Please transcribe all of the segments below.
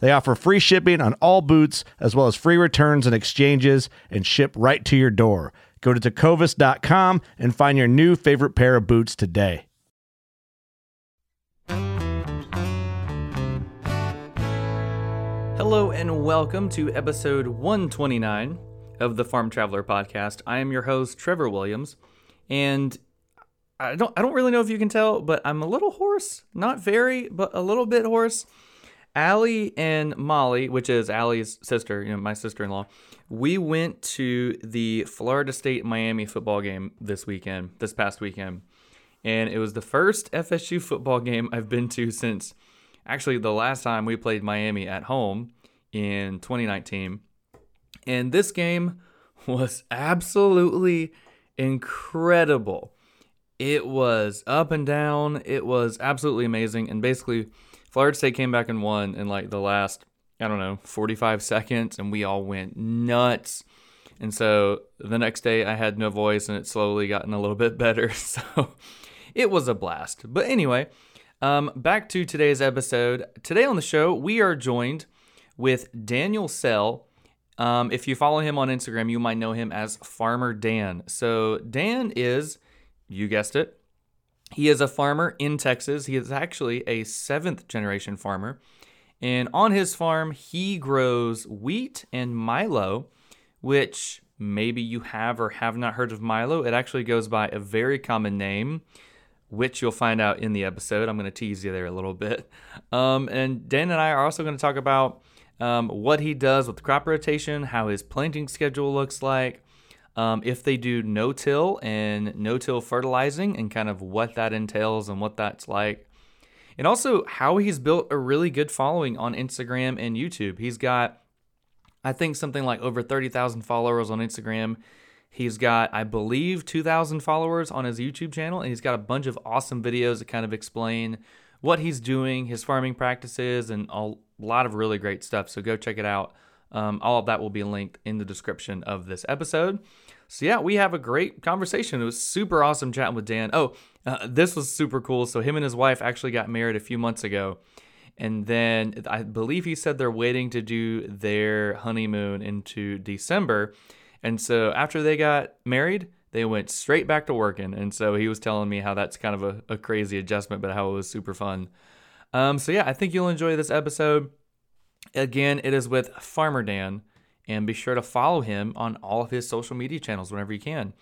They offer free shipping on all boots, as well as free returns and exchanges, and ship right to your door. Go to Tecovas.com and find your new favorite pair of boots today. Hello and welcome to episode 129 of the Farm Traveler podcast. I am your host, Trevor Williams, and I don't really know if you can tell, but I'm a little hoarse. Not very, but a little bit hoarse. Allie and Molly, which is Allie's sister, my sister-in-law, we went to the Florida State Miami football game this past weekend, and it was the first FSU football game I've been to since actually the last time we played Miami at home in 2019. And this game was absolutely incredible. It was up and down. It was absolutely amazing. And basically, Florida State came back and won in like the last, 45 seconds, and we all went nuts. And so the next day I had no voice, and it's slowly gotten a little bit better. So it was a blast. But anyway, back to today's episode. Today on the show, we are joined with Daniel Sell. If you follow him on Instagram, you might know him as Farmer Dan. So Dan is, you guessed it, he is a farmer in Texas. He is actually a 7th-generation farmer. And on his farm, he grows wheat and milo, which maybe you have or have not heard of milo. It actually goes by a very common name, which you'll find out in the episode. I'm going to tease you there a little bit. And Dan and I are also going to talk about what he does with crop rotation, how his planting schedule looks like, if they do no-till and no-till fertilizing, and kind of what that entails and what that's like. And also how he's built a really good following on Instagram and YouTube. He's got, I think, something like over 30,000 followers on Instagram. He's got, I believe, 2,000 followers on his YouTube channel. And he's got a bunch of awesome videos that kind of explain what he's doing, his farming practices, and a lot of really great stuff. So go check it out. All of that will be linked in the description of this episode. So yeah, we have a great conversation. It was super awesome chatting with Dan. This was super cool. So him and his wife actually got married a few months ago. And then I believe he said they're waiting to do their honeymoon into December. And so after they got married, they went straight back to working. And so he was telling me how that's kind of a crazy adjustment, but how it was super fun. So yeah, I think you'll enjoy this episode. Again, it is with Farmer Dan, and be sure to follow him on all of his social media channels whenever you can.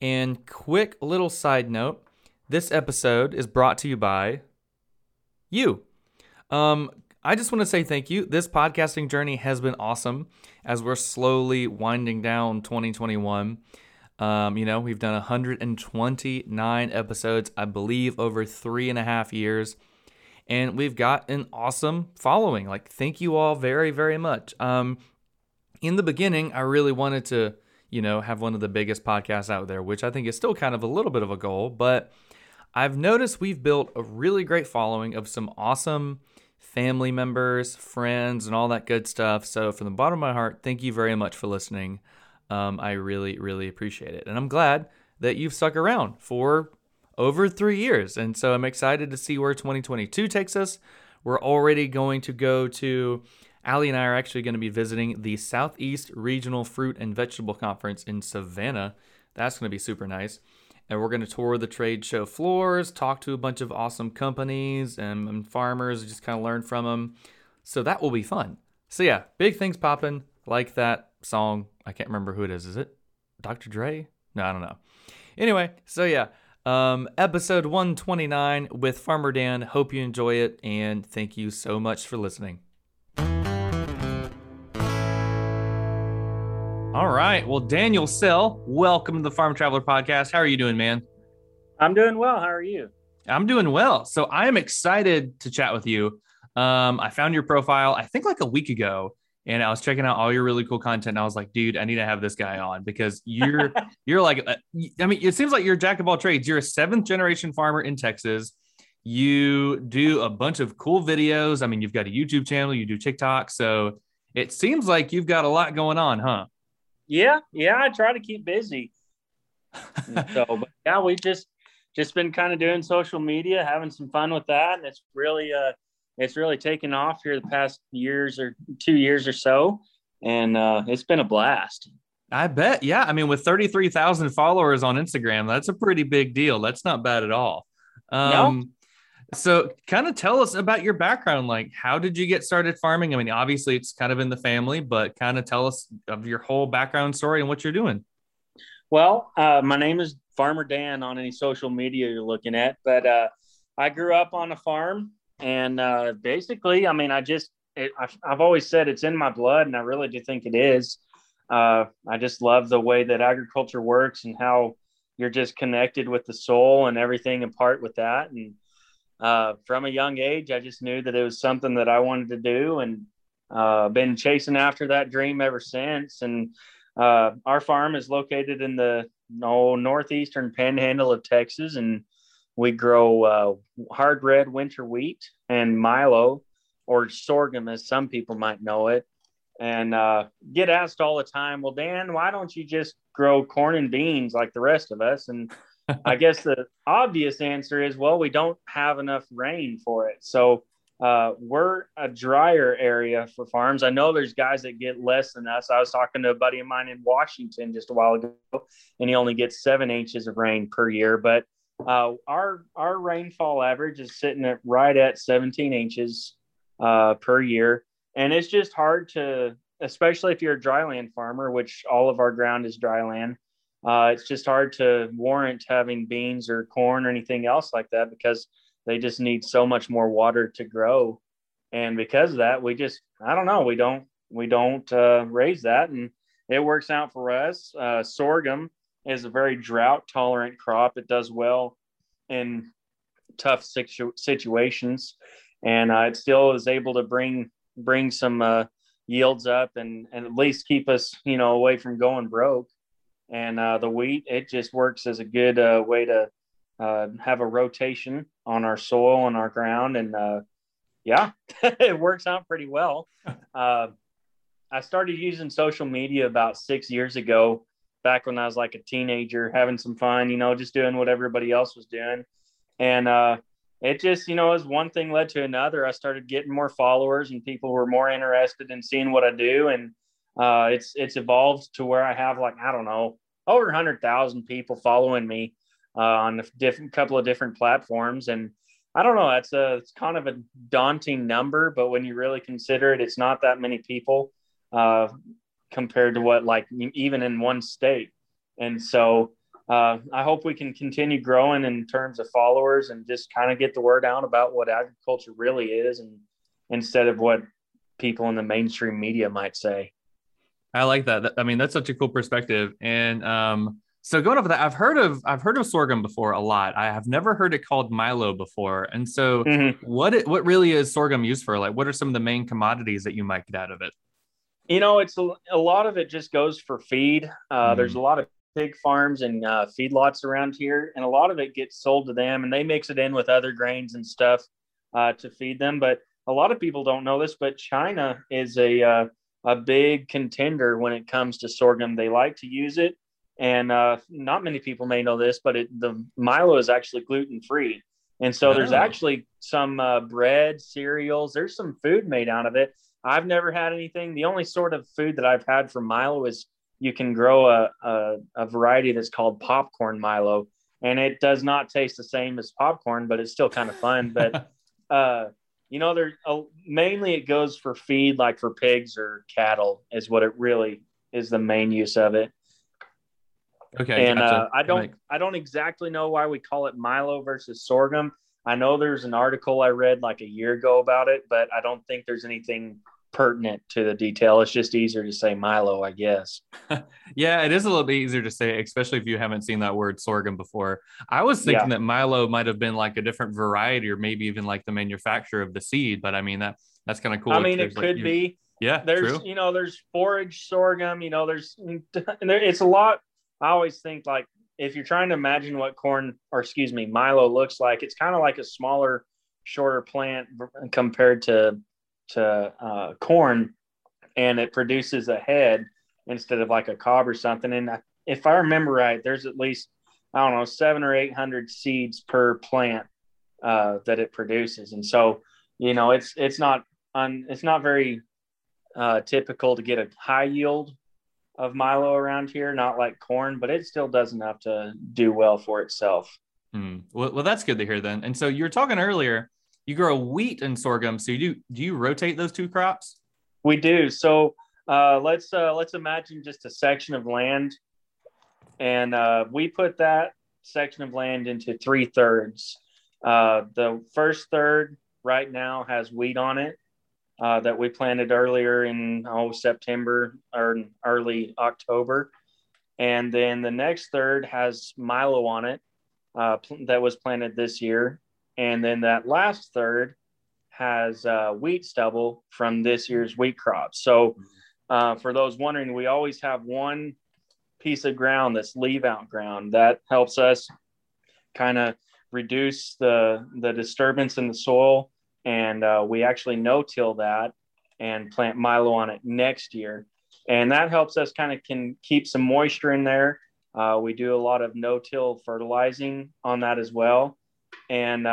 And quick little side note, this episode is brought to you by you. I just want to say thank you. This podcasting journey has been awesome as we're slowly winding down 2021. We've done 129 episodes, I believe, over 3.5 years. And we've got an awesome following. Thank you all very, very much. In the beginning, I really wanted to, have one of the biggest podcasts out there, which I think is still kind of a little bit of a goal. But I've noticed we've built a really great following of some awesome family members, friends, and all that good stuff. So from the bottom of my heart, thank you very much for listening. I really, really appreciate it. And I'm glad that you've stuck around for over 3 years. And so I'm excited to see where 2022 takes us. We're already going to go to, Allie and I are actually going to be visiting the Southeast Regional Fruit and Vegetable Conference in Savannah. That's going to be super nice. And we're going to tour the trade show floors, talk to a bunch of awesome companies and farmers, just kind of learn from them. So that will be fun. So yeah, big things popping, like that song. I can't remember who it is. Is it Dr. Dre? No, I don't know. Anyway, so yeah, episode 129 with Farmer Dan. Hope you enjoy it, and thank you so much for listening. All right. Well, Daniel Sell, welcome to the Farm Traveler podcast. How are you doing, man? I'm doing well. How are you? I'm doing well. So I'm excited to chat with you. I found your profile, I think like a week ago, and I was checking out all your really cool content. And I was like, dude, I need to have this guy on because you're like, I mean, it seems like you're a jack of all trades. You're a seventh generation farmer in Texas. You do a bunch of cool videos. I mean, you've got a YouTube channel, you do TikTok. So it seems like you've got a lot going on, huh? Yeah, I try to keep busy. So, but yeah, we've just been kind of doing social media, having some fun with that, and it's really taken off here the past 2 years or so, and it's been a blast. I bet, yeah. I mean, with 33,000 followers on Instagram, that's a pretty big deal. That's not bad at all. No. So kind of tell us about your background. Like, how did you get started farming? I mean, obviously it's kind of in the family, but kind of tell us of your whole background story and what you're doing. Well, my name is Farmer Dan on any social media you're looking at, but I grew up on a farm, and basically, I mean, I've always said it's in my blood, and I really do think it is. I just love the way that agriculture works and how you're just connected with the soul and everything and part with that. And from a young age, I just knew that it was something that I wanted to do, and been chasing after that dream ever since. And our farm is located in the northeastern Panhandle of Texas, and we grow hard red winter wheat and milo, or sorghum as some people might know it. And get asked all the time, well, Dan, why don't you just grow corn and beans like the rest of us? And I guess the obvious answer is, well, we don't have enough rain for it. So we're a drier area for farms. I know there's guys that get less than us. I was talking to a buddy of mine in Washington just a while ago, and he only gets 7 inches of rain per year. But our rainfall average is sitting at right at 17 inches per year. And it's just hard to, especially if you're a dryland farmer, which all of our ground is dryland. It's just hard to warrant having beans or corn or anything else like that, because they just need so much more water to grow. And because of that, we don't raise that, and it works out for us. Sorghum is a very drought tolerant crop. It does well in tough situations, and it still is able to bring some yields up and at least keep us, away from going broke. And the wheat, it just works as a good way to have a rotation on our soil and our ground. And it works out pretty well. I started using social media about 6 years ago, back when I was like a teenager, having some fun, just doing what everybody else was doing. And it just, as one thing led to another, I started getting more followers, and people were more interested in seeing what I do. And it's evolved to where I have over 100,000 people following me on a couple of different platforms. And I don't know, it's kind of a daunting number, but when you really consider it, it's not that many people compared to what, like, even in one state. And so I hope we can continue growing in terms of followers and just kind of get the word out about what agriculture really is, and instead of what people in the mainstream media might say. I like that. I mean, that's such a cool perspective. And so going over that, I've heard of sorghum before a lot. I have never heard it called milo before. And so what really is sorghum used for? Like, what are some of the main commodities that you might get out of it? It's a lot of it just goes for feed. There's a lot of pig farms and feedlots around here, and a lot of it gets sold to them, and they mix it in with other grains and stuff to feed them. But a lot of people don't know this, but China is a a big contender when it comes to sorghum. They like to use it. And not many people may know this, but the Milo is actually gluten-free. And so there's actually some bread, cereals. There's some food made out of it. I've never had anything. The only sort of food that I've had from Milo is you can grow a variety that's called popcorn Milo. And it does not taste the same as popcorn, but it's still kind of fun. But, you know, mainly it goes for feed, like for pigs or cattle is what it really is, the main use of it. Okay, and gotcha. I don't exactly know why we call it Milo versus sorghum. I know there's an article I read like a year ago about it, but I don't think there's anything pertinent to the detail. It's just easier to say Milo, I guess. Yeah, it is a little bit easier to say, especially if you haven't seen that word sorghum before. I was thinking that Milo might have been like a different variety, or maybe even like the manufacturer of the seed. But I mean that's kind of cool. I mean, it could be. Yeah, there's true. You know, there's forage sorghum. You know, it's a lot. I always think, like, if you're trying to imagine what Milo looks like, it's kind of like a smaller, shorter plant compared to corn, and it produces a head instead of like a cob or something. And if I remember right, there's at least, 700 or 800 seeds per plant that it produces. And so, you know, it's not very typical to get a high yield of Milo around here, not like corn, but it still does enough to do well for itself. Well, that's good to hear then. And so you were talking earlier, you grow wheat and sorghum. So do you rotate those two crops? We do. So let's imagine just a section of land, and we put that section of land into 3/3. The first third right now has wheat on it. That we planted earlier in September or early October. And then the next third has Milo on it that was planted this year. And then that last third has wheat stubble from this year's wheat crop. So for those wondering, we always have one piece of ground that's leave-out ground. That helps us kind of reduce the disturbance in the soil. And we actually no-till that and plant Milo on it next year. And that helps us kind of can keep some moisture in there. We do a lot of no-till fertilizing on that as well. And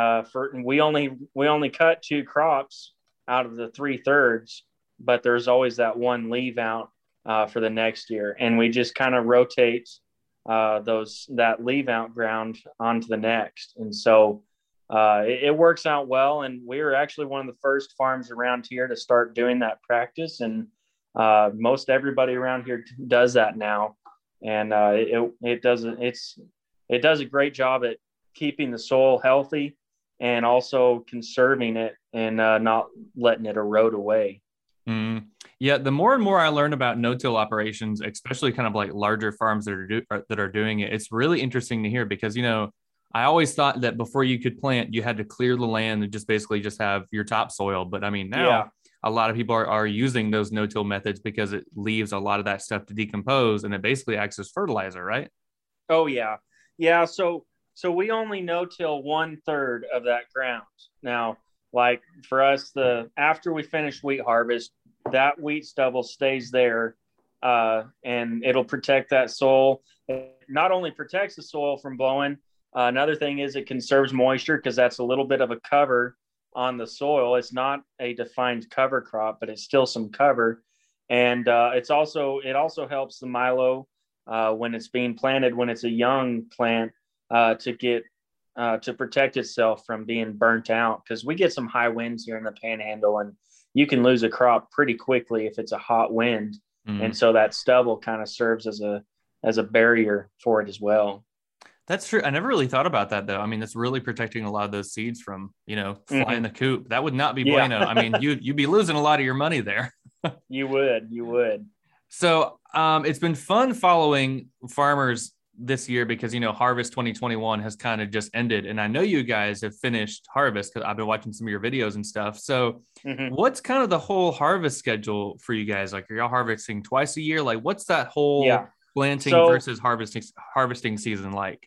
we only cut two crops out of the 3/3, but there's always that one leave out for the next year. And we just kind of rotate that leave out ground onto the next. And so it works out well, and we were actually one of the first farms around here to start doing that practice, and most everybody around here does that now, and it does a great job at keeping the soil healthy and also conserving it and not letting it erode away. Yeah, the more and more I learn about no-till operations, especially kind of like larger farms that are doing it, it's really interesting to hear, because I always thought that before you could plant, you had to clear the land and just have your topsoil. But I mean, now a lot of people are using those no-till methods because it leaves a lot of that stuff to decompose, and it basically acts as fertilizer, right? Oh yeah. Yeah. So we only no-till 1/3 of that ground. Now, like for us, after we finish wheat harvest, that wheat stubble stays there and it'll protect that soil. It not only protects the soil from blowing, another thing is it conserves moisture, because that's a little bit of a cover on the soil. It's not a defined cover crop, but it's still some cover. And it also helps the Milo when it's being planted, when it's a young plant, to protect itself from being burnt out, because we get some high winds here in the Panhandle, and you can lose a crop pretty quickly if it's a hot wind. And so that stubble kind of serves as a barrier for it as well. That's true. I never really thought about that, though. I mean, that's really protecting a lot of those seeds from, flying the coop. That would not be bueno. I mean, you'd be losing a lot of your money there. You would. So it's been fun following farmers this year, because, Harvest 2021 has kind of just ended. And I know you guys have finished harvest, because I've been watching some of your videos and stuff. So what's kind of the whole harvest schedule for you guys? Like, are y'all harvesting twice a year? Like, what's that whole planting versus harvesting season like?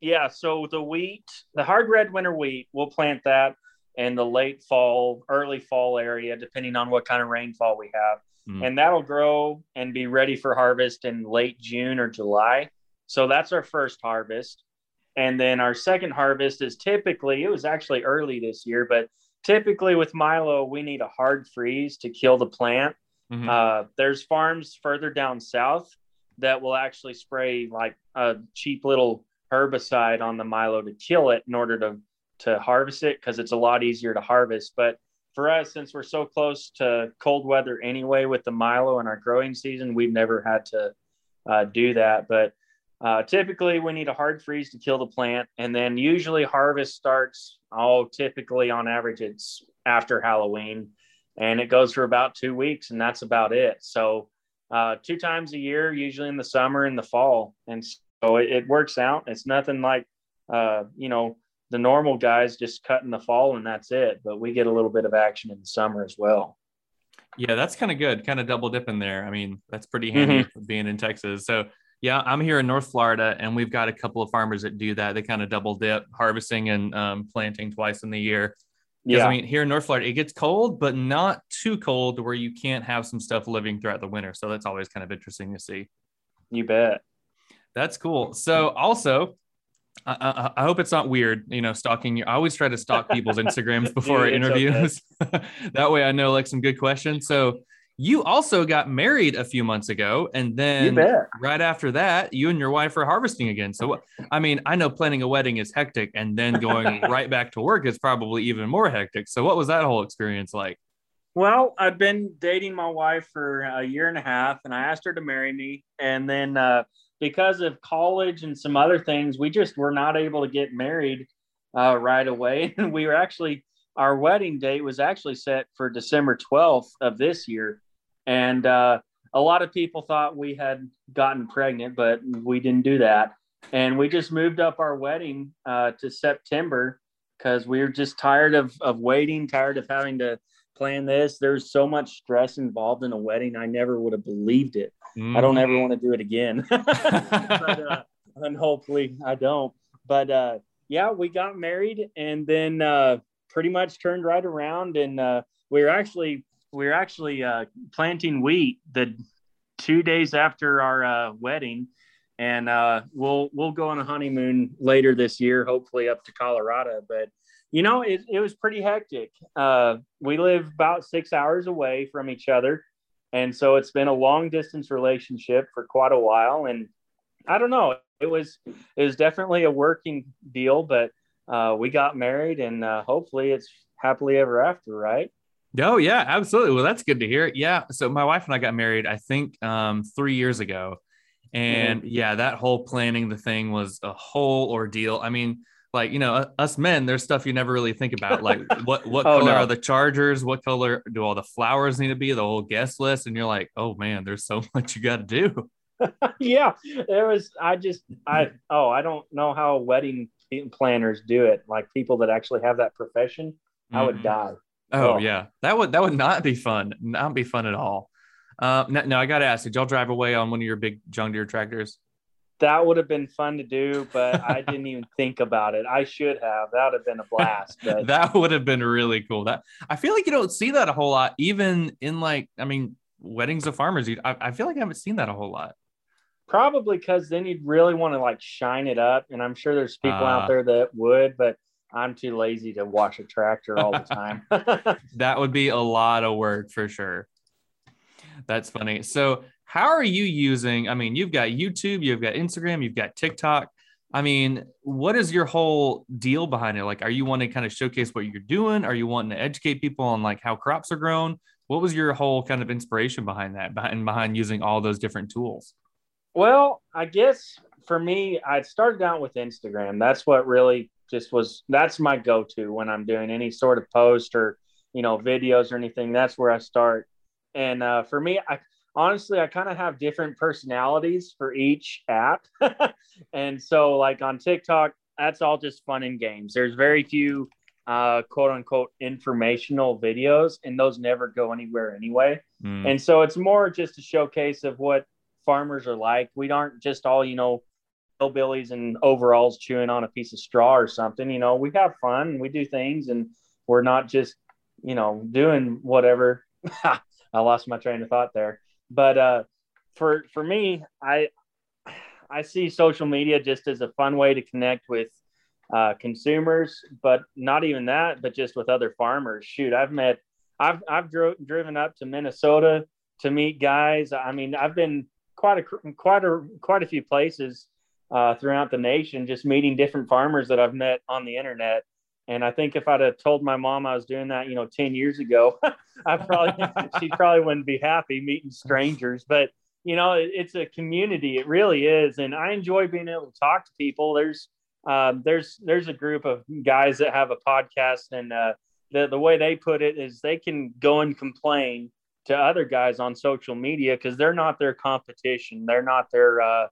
Yeah, so the hard red winter wheat, we'll plant that in the late fall, early fall area, depending on what kind of rainfall we have. and that'll grow and be ready for harvest in late June or July. So that's our first harvest. And then our second harvest is typically, it was actually early this year, but typically with milo, we need a hard freeze to kill the plant. There's farms further down south that will actually spray like a cheap little herbicide on the milo to kill it in order to harvest it, because it's a lot easier to harvest. But for us, since we're so close to cold weather anyway with the milo in our growing season, we've never had to do that. But typically we need a hard freeze to kill the plant. And then usually harvest starts, typically on average, it's after Halloween, and it goes for about 2 weeks, and that's about it. So two times a year, usually in the summer and the fall. And so it works out. It's nothing like, the normal guys just cut in the fall and that's it. But we get a little bit of action in the summer as well. Yeah, that's kind of good. Kind of double dipping there. I mean, that's pretty handy being in Texas. So yeah, I'm here in North Florida, and we've got a couple of farmers that do that. They kind of double dip, harvesting and planting twice in the year. Yeah, I mean, here in North Florida, it gets cold, but not too cold where you can't have some stuff living throughout the winter. So that's always kind of interesting to see. You bet. That's cool. So also, I hope it's not weird, stalking you. I always try to stalk people's Instagrams before interviews. Okay. That way I know like some good questions. So you also got married a few months ago, and then right after that, you and your wife are harvesting again. So, I mean, I know planning a wedding is hectic, and then going right back to work is probably even more hectic. So what was that whole experience like? Well, I've been dating my wife for a year and a half, and I asked her to marry me. And then because of college and some other things, we just were not able to get married right away. And we were actually, our wedding date was actually set for December 12th of this year. And a lot of people thought we had gotten pregnant, but we didn't do that. And we just moved up our wedding to September, because we were just tired of waiting, tired of having to plan this. There's so much stress involved in a wedding. I never would have believed it. I don't ever want to do it again. And hopefully I don't. But yeah, we got married, and then pretty much turned right around. And we were actually planting wheat the 2 days after our wedding. And we'll go on a honeymoon later this year, hopefully up to Colorado. But, it was pretty hectic. We live about 6 hours away from each other. And so it's been a long distance relationship for quite a while. And I don't know, it was definitely a working deal, but we got married, and hopefully it's happily ever after, right? Oh, yeah, absolutely. Well, that's good to hear. Yeah. So my wife and I got married, I think, 3 years ago. And yeah, that whole planning the thing was a whole ordeal. I mean, like, us men, there's stuff you never really think about. Like what color are the chargers? What color do all the flowers need to be? The whole guest list. And you're like, oh man, there's so much you got to do. Yeah, there was, I don't know how wedding planners do it. Like people that actually have that profession, I would die. Oh yeah. That would not be fun. Not be fun at all. No, I got to ask, did y'all drive away on one of your big John Deere tractors? That would have been fun to do, but I didn't even think about it. I should have. That would have been a blast. But that would have been really cool. That I feel like you don't see that a whole lot, even in weddings of farmers. I feel like I haven't seen that a whole lot. Probably because then you'd really want to shine it up. And I'm sure there's people out there that would, but I'm too lazy to wash a tractor all the time. That would be a lot of work for sure. That's funny. So how are you using, you've got YouTube, you've got Instagram, you've got TikTok. What is your whole deal behind it? Are you wanting to kind of showcase what you're doing? Are you wanting to educate people on how crops are grown? What was your whole kind of inspiration behind that and behind using all those different tools? Well, I guess for me, I started out with Instagram. That's what really that's my go-to when I'm doing any sort of post or, videos or anything. That's where I start. And for me, I kind of have different personalities for each app. And so on TikTok, that's all just fun and games. There's very few quote unquote informational videos, and those never go anywhere anyway. And so it's more just a showcase of what farmers are like. We aren't just all, hillbillies and overalls chewing on a piece of straw or something. We have fun and we do things, and we're not just, doing whatever. I lost my train of thought there. But for me, I see social media just as a fun way to connect with consumers, but not even that, but just with other farmers. Shoot, I've driven up to Minnesota to meet guys. I mean, I've been quite a few places throughout the nation, just meeting different farmers that I've met on the internet. And I think if I'd have told my mom I was doing that, 10 years ago, she probably wouldn't be happy meeting strangers, but it's a community. It really is. And I enjoy being able to talk to people. There's a group of guys that have a podcast, and the way they put it is they can go and complain to other guys on social media because they're not their competition. They're not their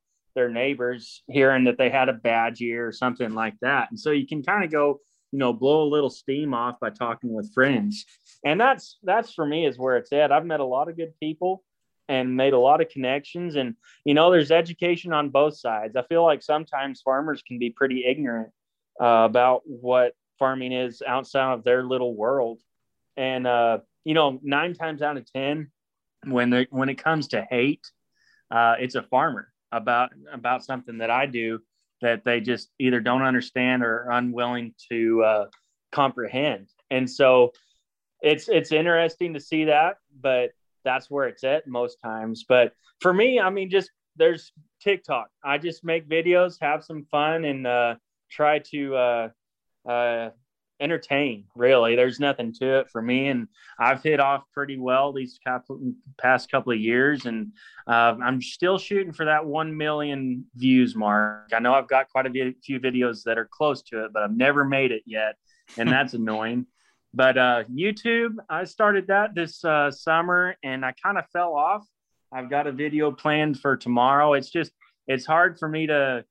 neighbors hearing that they had a bad year or something like that. And so you can kind of go, blow a little steam off by talking with friends. And that's for me is where it's at. I've met a lot of good people and made a lot of connections, and, there's education on both sides. I feel like sometimes farmers can be pretty ignorant about what farming is outside of their little world. And, 9 times out of 10, when it comes to hate, it's a farmer about something that I do that they just either don't understand or are unwilling to comprehend. And so it's interesting to see that, but that's where it's at most times. But for me, just there's TikTok. I just make videos, have some fun, and try to entertain, really. There's nothing to it for me. And I've hit off pretty well these past couple of years. And I'm still shooting for that 1 million views mark. I know I've got quite a few videos that are close to it, but I've never made it yet. And that's annoying. But YouTube, I started that this summer, and I kind of fell off. I've got a video planned for tomorrow. It's hard for me to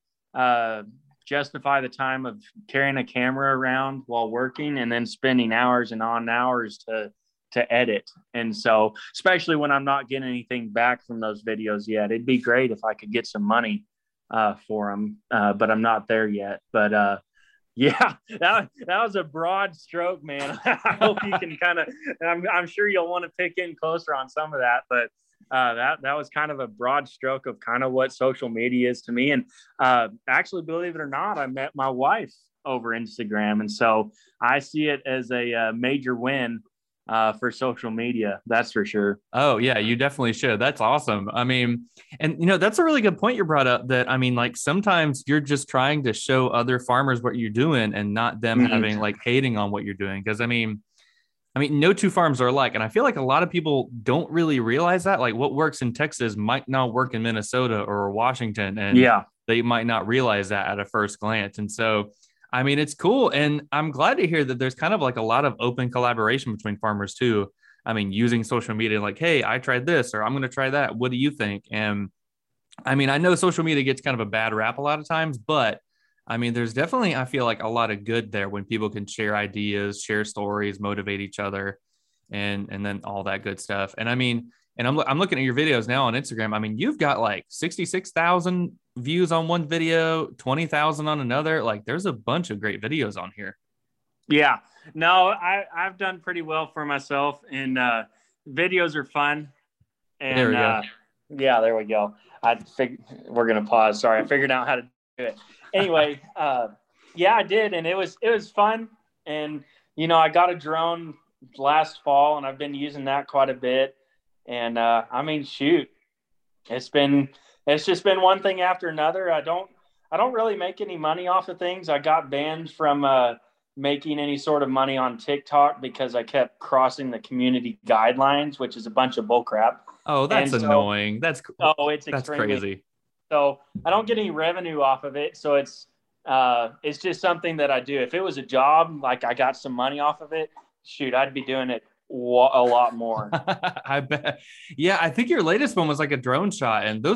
justify the time of carrying a camera around while working and then spending hours and on hours to edit. And so, especially when I'm not getting anything back from those videos yet, it'd be great if I could get some money for them, but I'm not there yet. But yeah, that was a broad stroke, man. I hope you can I'm sure you'll want to pick in closer on some of that, but that was kind of a broad stroke of kind of what social media is to me. And actually, believe it or not, I met my wife over Instagram. And so I see it as a major win for social media. That's for sure. Oh yeah, you definitely should. That's awesome. That's a really good point you brought up that, sometimes you're just trying to show other farmers what you're doing and not them having hating on what you're doing. Cause no two farms are alike. And I feel like a lot of people don't really realize that, what works in Texas might not work in Minnesota or Washington. And yeah, they might not realize that at a first glance. And so, it's cool. And I'm glad to hear that there's kind of a lot of open collaboration between farmers too. Using social media, hey, I tried this, or I'm going to try that. What do you think? And I know social media gets kind of a bad rap a lot of times, but there's definitely, I feel like, a lot of good there when people can share ideas, share stories, motivate each other, and then all that good stuff. And I'm looking at your videos now on Instagram. You've got 66,000 views on one video, 20,000 on another. There's a bunch of great videos on here. Yeah, no, I've done pretty well for myself, and videos are fun. And there we go. Yeah, there we go. We're gonna pause. Sorry, I figured out how to do it. Anyway, yeah, I did, and it was fun. And I got a drone last fall, and I've been using that quite a bit. And shoot, it's just been one thing after another. I don't really make any money off of things. I got banned from making any sort of money on TikTok because I kept crossing the community guidelines, which is a bunch of bull crap. Oh, that's annoying. That's cool. Oh, that's crazy. So I don't get any revenue off of it. So it's just something that I do. If it was a job, I got some money off of it, shoot, I'd be doing it a lot more. I bet. Yeah, I think your latest one was a drone shot, and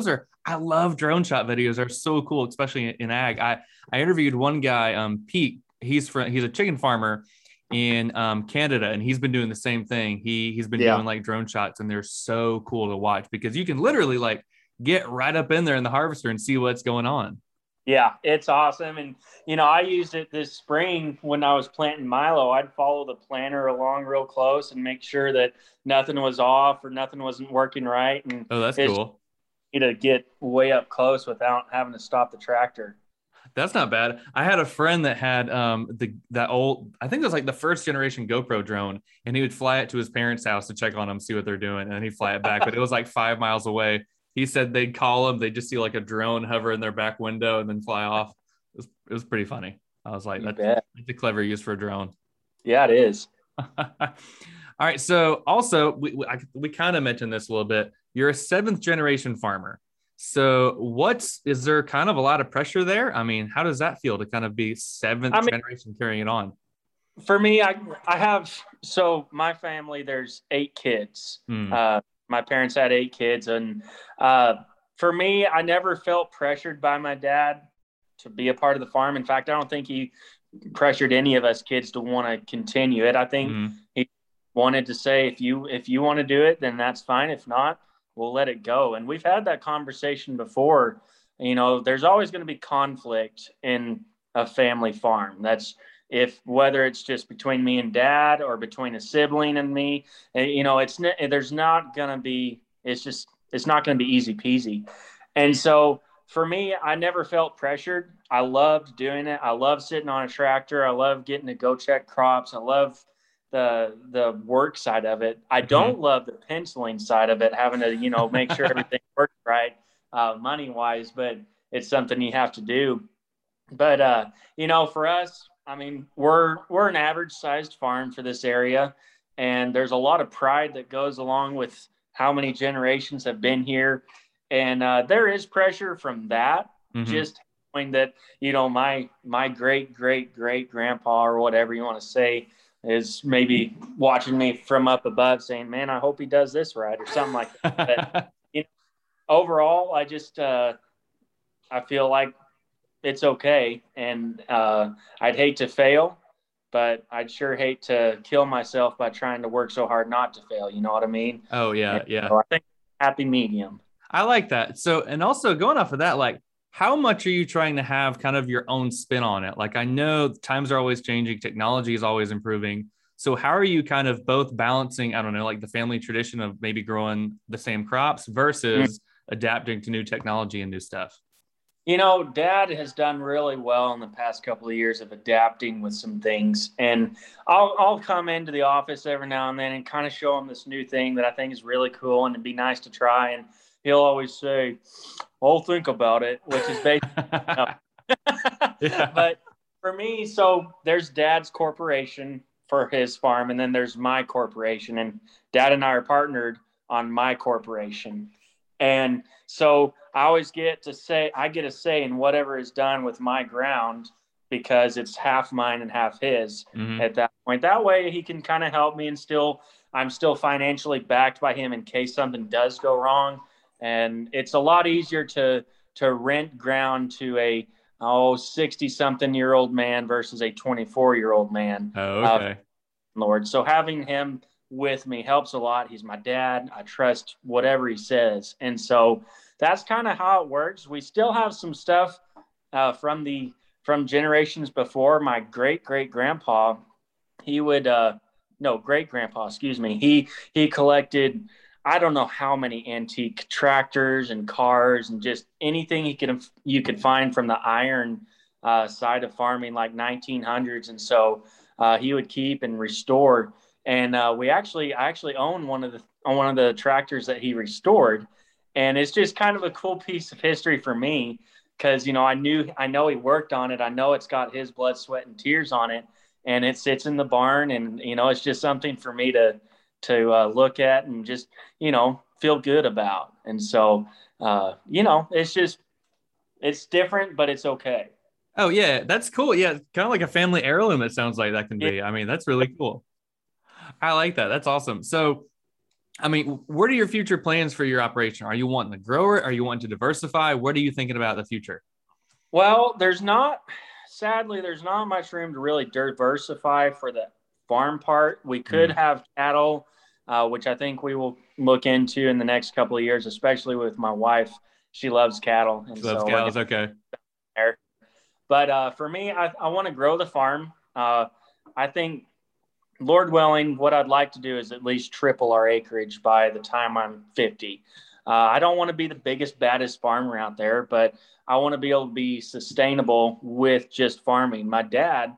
I love drone shot videos. They're so cool, especially in ag. I interviewed one guy, Pete. He's a chicken farmer in Canada, and he's been doing the same thing. He's been doing drone shots, and they're so cool to watch because you can literally get right up in there in the harvester and see what's going on. Yeah, it's awesome. And, you know, I used it this spring when I was planting milo. I'd follow the planter along real close and make sure that nothing was off or nothing wasn't working right. And oh, that's cool. You know, get way up close without having to stop the tractor. That's not bad. I had a friend that had that old, I think it was like the first generation GoPro drone, and he would fly it to his parents' house to check on them, see what they're doing, and he'd fly it back. But it was like 5 miles away. He said they'd call him. They'd just see like a drone hover in their back window and then fly off. It was pretty funny. I was like, that's a clever use for a drone. Yeah, it is. All right. So also we kind of mentioned this a little bit. You're a 7th generation farmer. So is there kind of a lot of pressure there? I mean, how does that feel to kind of be 7th generation carrying it on? For me, I have, so my family, there's 8 kids. My parents had 8 kids, and for me, I never felt pressured by my dad to be a part of the farm. In fact, I don't think he pressured any of us kids to want to continue it. I think he wanted to say, if you want to do it, then that's fine. If not, we'll let it go. And we've had that conversation before. You know, there's always going to be conflict in a family farm. That's whether it's just between me and dad or between a sibling and me, you know, it's not going to be easy peasy. And so for me, I never felt pressured. I loved doing it. I love sitting on a tractor. I love getting to go check crops. I love the work side of it. I don't love the penciling side of it, having to, you know, make sure everything works right, money wise, but it's something you have to do. But, you know, for us, I mean, we're an average-sized farm for this area, and there's a lot of pride that goes along with how many generations have been here, and there is pressure from that. Just knowing that, you know, my great-great-great-grandpa or whatever you want to say is maybe watching me from up above, saying, "Man, I hope he does this right," or something like that. But, you know, overall, I just I feel like it's okay. And I'd hate to fail, but I'd sure hate to kill myself by trying to work so hard not to fail. You know what I mean? Oh yeah. And, yeah. So I think happy medium. I like that. So, and also going off of that, like how much are you trying to have kind of your own spin on it? Like I know times are always changing. Technology is always improving. So how are you kind of both balancing, I don't know, like the family tradition of maybe growing the same crops versus adapting to new technology and new stuff? You know, Dad has done really well in the past couple of years of adapting with some things. And I'll come into the office every now and then and kind of show him this new thing that I think is really cool and it'd be nice to try. And he'll always say, "I'll think about it," which is basically, But for me, so there's Dad's corporation for his farm, and then there's my corporation. And Dad and I are partnered on my corporation. And so I always get a say in whatever is done with my ground, because it's half mine and half his at that point. That way he can kind of help me, and I'm still financially backed by him in case something does go wrong. And it's a lot easier to rent ground to a 60-something-year-old man versus a 24-year-old man. Oh, okay. Lord. So having him with me helps a lot. He's my dad. I trust whatever he says. And so that's kind of how it works. We still have some stuff from generations before. My great-great-grandpa, great-grandpa, excuse me. He collected, I don't know how many antique tractors and cars and just anything you could find from the iron side of farming, like 1900s. And so he would keep and restore. And I actually own one of the tractors that he restored, and it's just kind of a cool piece of history for me, because you know I know he worked on it. I know it's got his blood, sweat, and tears on it, and it sits in the barn, and you know it's just something for me to look at and just you know feel good about. And so you know it's different, but it's okay. Oh yeah, that's cool. Yeah, kind of like a family heirloom. It sounds like that can be. Yeah. I mean, that's really cool. I like that. That's awesome. So, I mean, what are your future plans for your operation? Are you wanting to grow it? Are you wanting to diversify? What are you thinking about in the future? Well, there's not much room to really diversify for the farm part. We could have cattle, which I think we will look into in the next couple of years, especially with my wife. She loves cattle. Okay. there. But for me, I want to grow the farm. I think, Lord willing, what I'd like to do is at least triple our acreage by the time I'm 50. I don't want to be the biggest, baddest farmer out there, but I want to be able to be sustainable with just farming. My dad,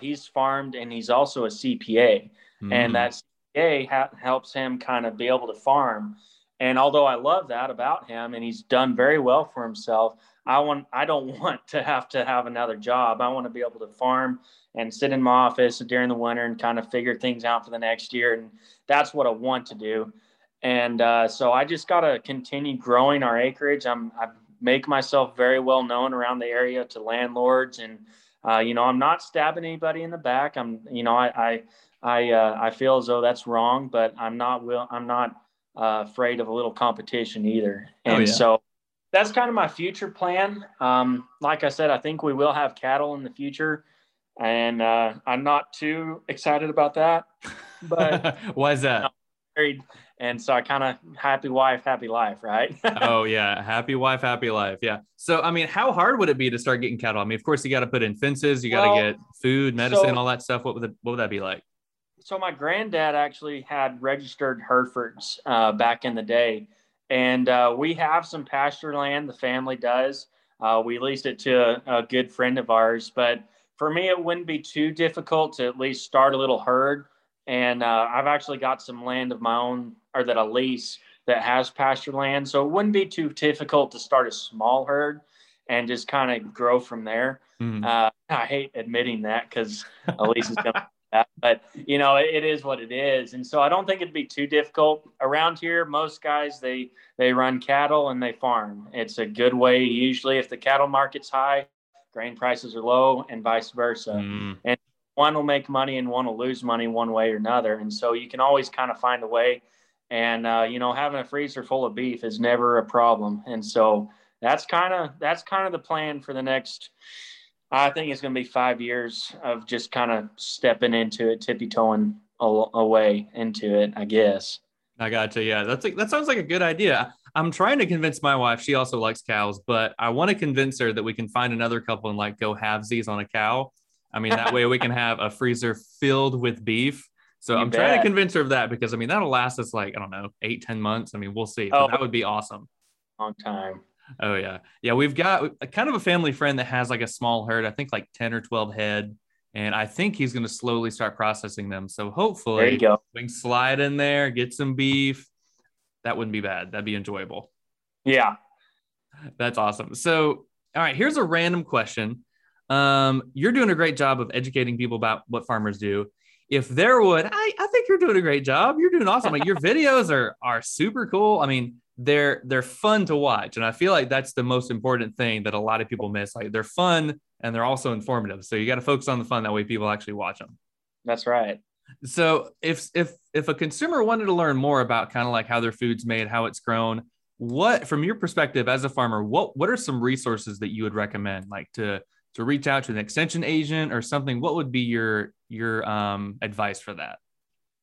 he's farmed and he's also a CPA. Mm. And that CPA helps him kind of be able to farm. And although I love that about him and he's done very well for himself, I don't want to have another job. I want to be able to farm and sit in my office during the winter and kind of figure things out for the next year. And that's what I want to do. And so I just got to continue growing our acreage. I make myself very well known around the area to landlords. And, you know, I'm not stabbing anybody in the back. I feel as though that's wrong, but I'm not afraid of a little competition either. And so that's kind of my future plan. Like I said, I think we will have cattle in the future. And I'm not too excited about that. But why is that? And so I kind of happy wife, happy life, right? Oh yeah. Happy wife, happy life. Yeah. So, I mean, how hard would it be to start getting cattle? I mean, of course you got to put in fences, you got to get food, medicine, all that stuff. What would that be like? So my granddad actually had registered Herefords back in the day. And we have some pasture land. The family does. We leased it to a good friend of ours, but for me, it wouldn't be too difficult to at least start a little herd. And I've actually got some land of my own, or that I lease, that has pasture land. So it wouldn't be too difficult to start a small herd and just kind of grow from there. Mm. I hate admitting that because Elise is going to do that. But, you know, it is what it is. And so I don't think it'd be too difficult. Around here, most guys, they run cattle and they farm. It's a good way. Usually if the cattle market's high, grain prices are low and vice versa. Mm. And one will make money and one will lose money one way or another. And so you can always kind of find a way. And, you know, having a freezer full of beef is never a problem. And so that's kind of the plan for the next, I think it's going to be 5 years of just kind of stepping into it, tippy-toeing away into it, I guess. I gotcha. Yeah. That sounds like a good idea. I'm trying to convince my wife. She also likes cows, but I want to convince her that we can find another couple and like go halvesies on a cow. I mean, that way we can have a freezer filled with beef. So you I'm bet. Trying to convince her of that because, I mean, that'll last us like, I don't know, 8-10 months. I mean, we'll see. But that would be awesome. Long time. Oh, yeah. Yeah, we've got a kind of a family friend that has like a small herd, I think like 10 or 12 head. And I think he's going to slowly start processing them. So hopefully there you go. We can slide in there, get some beef. That wouldn't be bad. That'd be enjoyable. Yeah. That's awesome. So, all right, here's a random question. You're doing a great job of educating people about what farmers do. If there would, I think you're doing a great job. You're doing awesome. Like your videos are super cool. I mean, they're fun to watch. And I feel like that's the most important thing that a lot of people miss. Like they're fun and they're also informative. So you got to focus on the fun. That way people actually watch them. That's right. So if a consumer wanted to learn more about kind of like how their food's made, how it's grown, what, from your perspective as a farmer, what are some resources that you would recommend like to reach out to an extension agent or something? What would be your advice for that?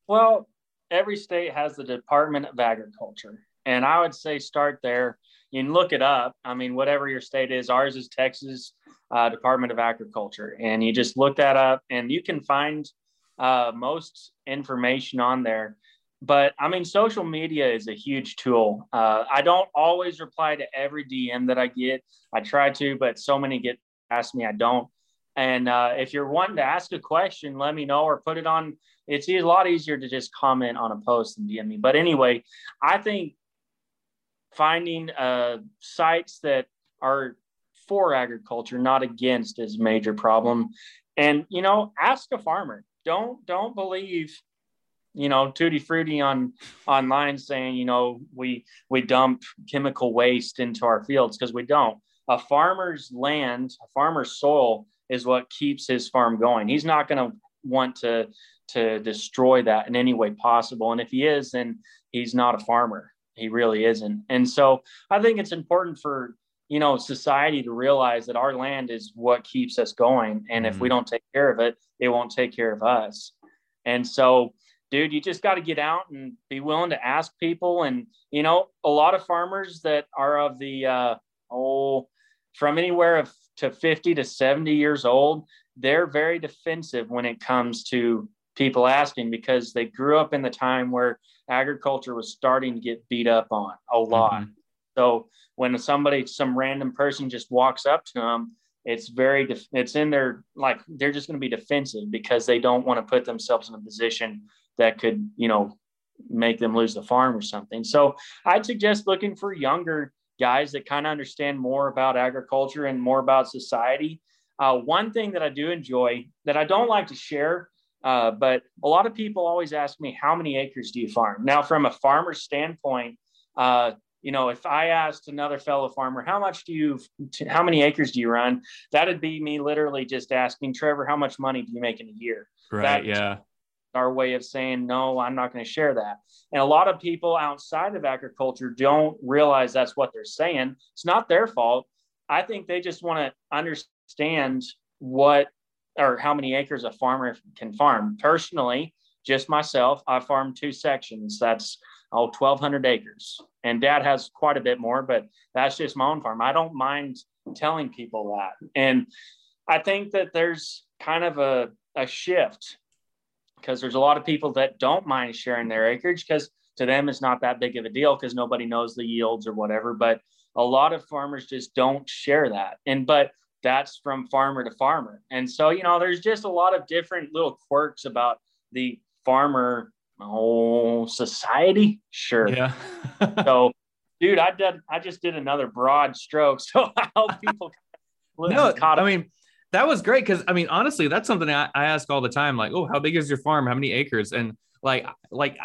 Well, every state has the Department of Agriculture. And I would say start there. You can look it up. I mean, whatever your state is, ours is Texas Department of Agriculture. And you just look that up and you can find most information on there. But I mean, social media is a huge tool. I don't always reply to every DM that I get. I try to, but so many get ask me, I don't. And if you're wanting to ask a question, let me know or put it on. It's a lot easier to just comment on a post than DM me. But anyway, I think finding sites that are for agriculture, not against, is a major problem. And, you know, ask a farmer. Don't believe, you know, tutti frutti online saying, you know, we dump chemical waste into our fields, because we don't. A farmer's land, a farmer's soil is what keeps his farm going. He's not going to want to destroy that in any way possible. And if he is, then he's not a farmer. He really isn't. And so I think it's important for, you know, society to realize that our land is what keeps us going. And if we don't take care of it, it won't take care of us. And so, dude, you just got to get out and be willing to ask people. And, you know, a lot of farmers that are of the from anywhere to 50 to 70 years old, they're very defensive when it comes to people asking, because they grew up in the time where agriculture was starting to get beat up on a lot. Mm-hmm. So when some random person just walks up to them, it's in their, like, they're just going to be defensive because they don't want to put themselves in a position that could, make them lose the farm or something. So I'd suggest looking for younger guys that kind of understand more about agriculture and more about society. One thing that I do enjoy that I don't like to share, but a lot of people always ask me, how many acres do you farm? Now, from a farmer's standpoint, if I asked another fellow farmer, how many acres do you run? That'd be me literally just asking, Trevor, how much money do you make in a year? Right. Yeah. Our way of saying, no, I'm not going to share that. And a lot of people outside of agriculture don't realize that's what they're saying. It's not their fault. I think they just want to understand how many acres a farmer can farm. Personally, just myself, I farm 2 sections. That's 1,200 acres. And Dad has quite a bit more, but that's just my own farm. I don't mind telling people that. And I think that there's kind of a shift, because there's a lot of people that don't mind sharing their acreage because to them it's not that big of a deal because nobody knows the yields or whatever. But a lot of farmers just don't share that. But that's from farmer to farmer. And so, there's just a lot of different little quirks about the farmer society. Sure. Yeah. So, dude, I just did another broad stroke. So I hope people caught up. That was great. Cause honestly, that's something I ask all the time. Like, oh, how big is your farm? How many acres? And like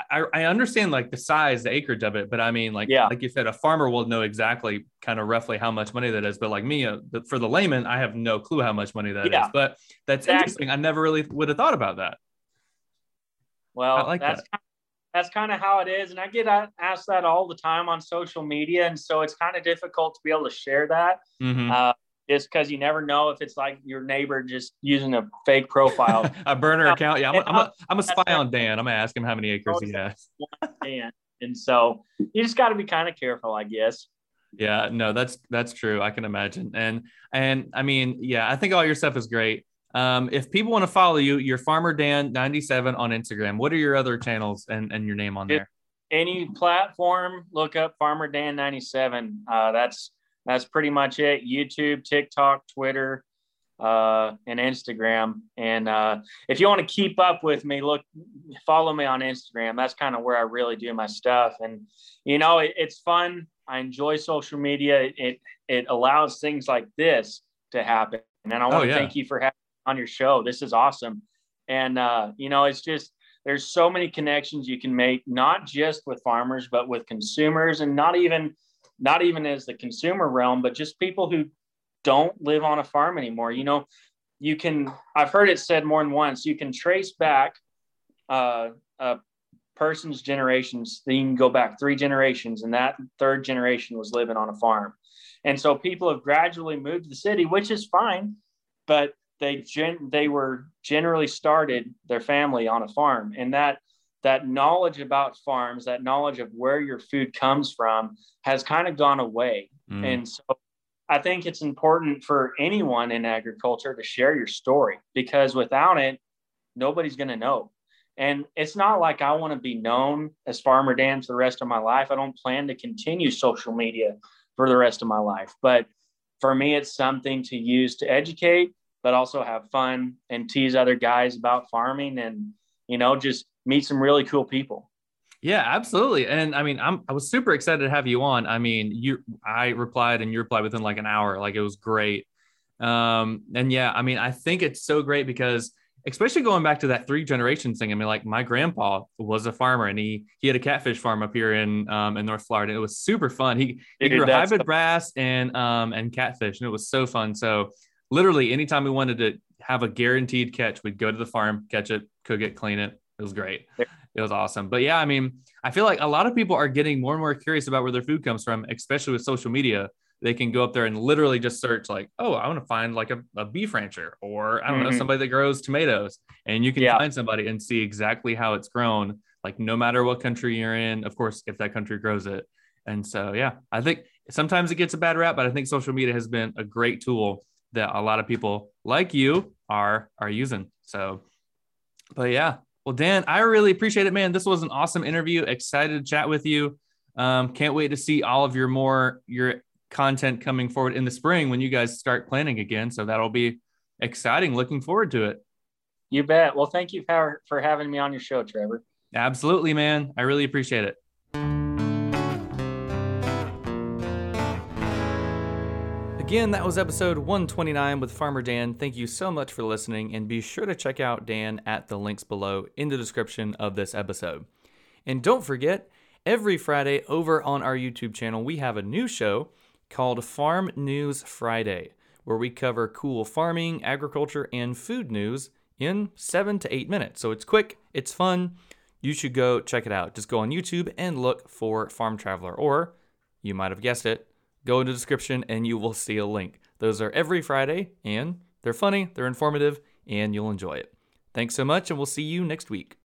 I understand like the size, the acreage of it, but like you said, a farmer will know exactly kind of roughly how much money that is. But like me, for the layman, I have no clue how much money that is, but that's interesting. I never really would have thought about that. Well, that's kind of how it is. And I get asked that all the time on social media. And so it's kind of difficult to be able to share that. Mm-hmm. It's because you never know if it's like your neighbor just using a fake profile. A burner account. Yeah, I'm a spy on Dan. I'm going to ask him how many acres he has. Dan. And so you just got to be kind of careful, I guess. Yeah, no, that's true. I can imagine. And I think all your stuff is great. If people want to follow you, you're Farmer Dan 97 on Instagram. What are your other channels and your name on there? Any platform, look up Farmer Dan 97. That's pretty much it. YouTube, TikTok, Twitter, and Instagram. And if you want to keep up with me, follow me on Instagram. That's kind of where I really do my stuff. And, it's fun. I enjoy social media. It allows things like this to happen. And I want to thank you for having me on your show. This is awesome. And, it's just, there's so many connections you can make, not just with farmers, but with consumers, and not even as the consumer realm, but just people who don't live on a farm anymore. I've heard it said more than once, you can trace back a person's generations. Then you can go back 3 generations, and that 3rd generation was living on a farm. And so people have gradually moved to the city, which is fine, but they were generally started their family on a farm. And that knowledge about farms, that knowledge of where your food comes from has kind of gone away. Mm. And so I think it's important for anyone in agriculture to share your story, because without it, nobody's going to know. And it's not like I want to be known as Farmer Dan for the rest of my life. I don't plan to continue social media for the rest of my life. But for me, it's something to use to educate, but also have fun and tease other guys about farming and, just meet some really cool people. Yeah, absolutely. And I was super excited to have you on. I replied and you replied within like an hour. Like, it was great. I think it's so great because, especially going back to that 3 generations thing. My grandpa was a farmer, and he had a catfish farm up here in North Florida. It was super fun. He grew hybrid bass and catfish, and it was so fun. So literally anytime we wanted to have a guaranteed catch, we'd go to the farm, catch it, cook it, clean it. It was great. It was awesome. But yeah, I feel like a lot of people are getting more and more curious about where their food comes from, especially with social media. They can go up there and literally just search like, oh, I want to find like a beef rancher, or I don't know, somebody that grows tomatoes, and you can find somebody and see exactly how it's grown. Like, no matter what country you're in, of course, if that country grows it. And so, yeah, I think sometimes it gets a bad rap, but I think social media has been a great tool that a lot of people like you are using. So, but yeah. Well, Dan, I really appreciate it, man. This was an awesome interview. Excited to chat with you. Can't wait to see all of your content coming forward in the spring when you guys start planning again. So that'll be exciting. Looking forward to it. You bet. Well, thank you for having me on your show, Trevor. Absolutely, man. I really appreciate it. Again, that was episode 129 with Farmer Dan. Thank you so much for listening, and be sure to check out Dan at the links below in the description of this episode. And don't forget, every Friday over on our YouTube channel, we have a new show called Farm News Friday, where we cover cool farming, agriculture, and food news in 7 to 8 minutes. So it's quick, it's fun. You should go check it out. Just go on YouTube and look for Farm Traveler, or you might have guessed it, go in the description and you will see a link. Those are every Friday, and they're funny, they're informative, and you'll enjoy it. Thanks so much, and we'll see you next week.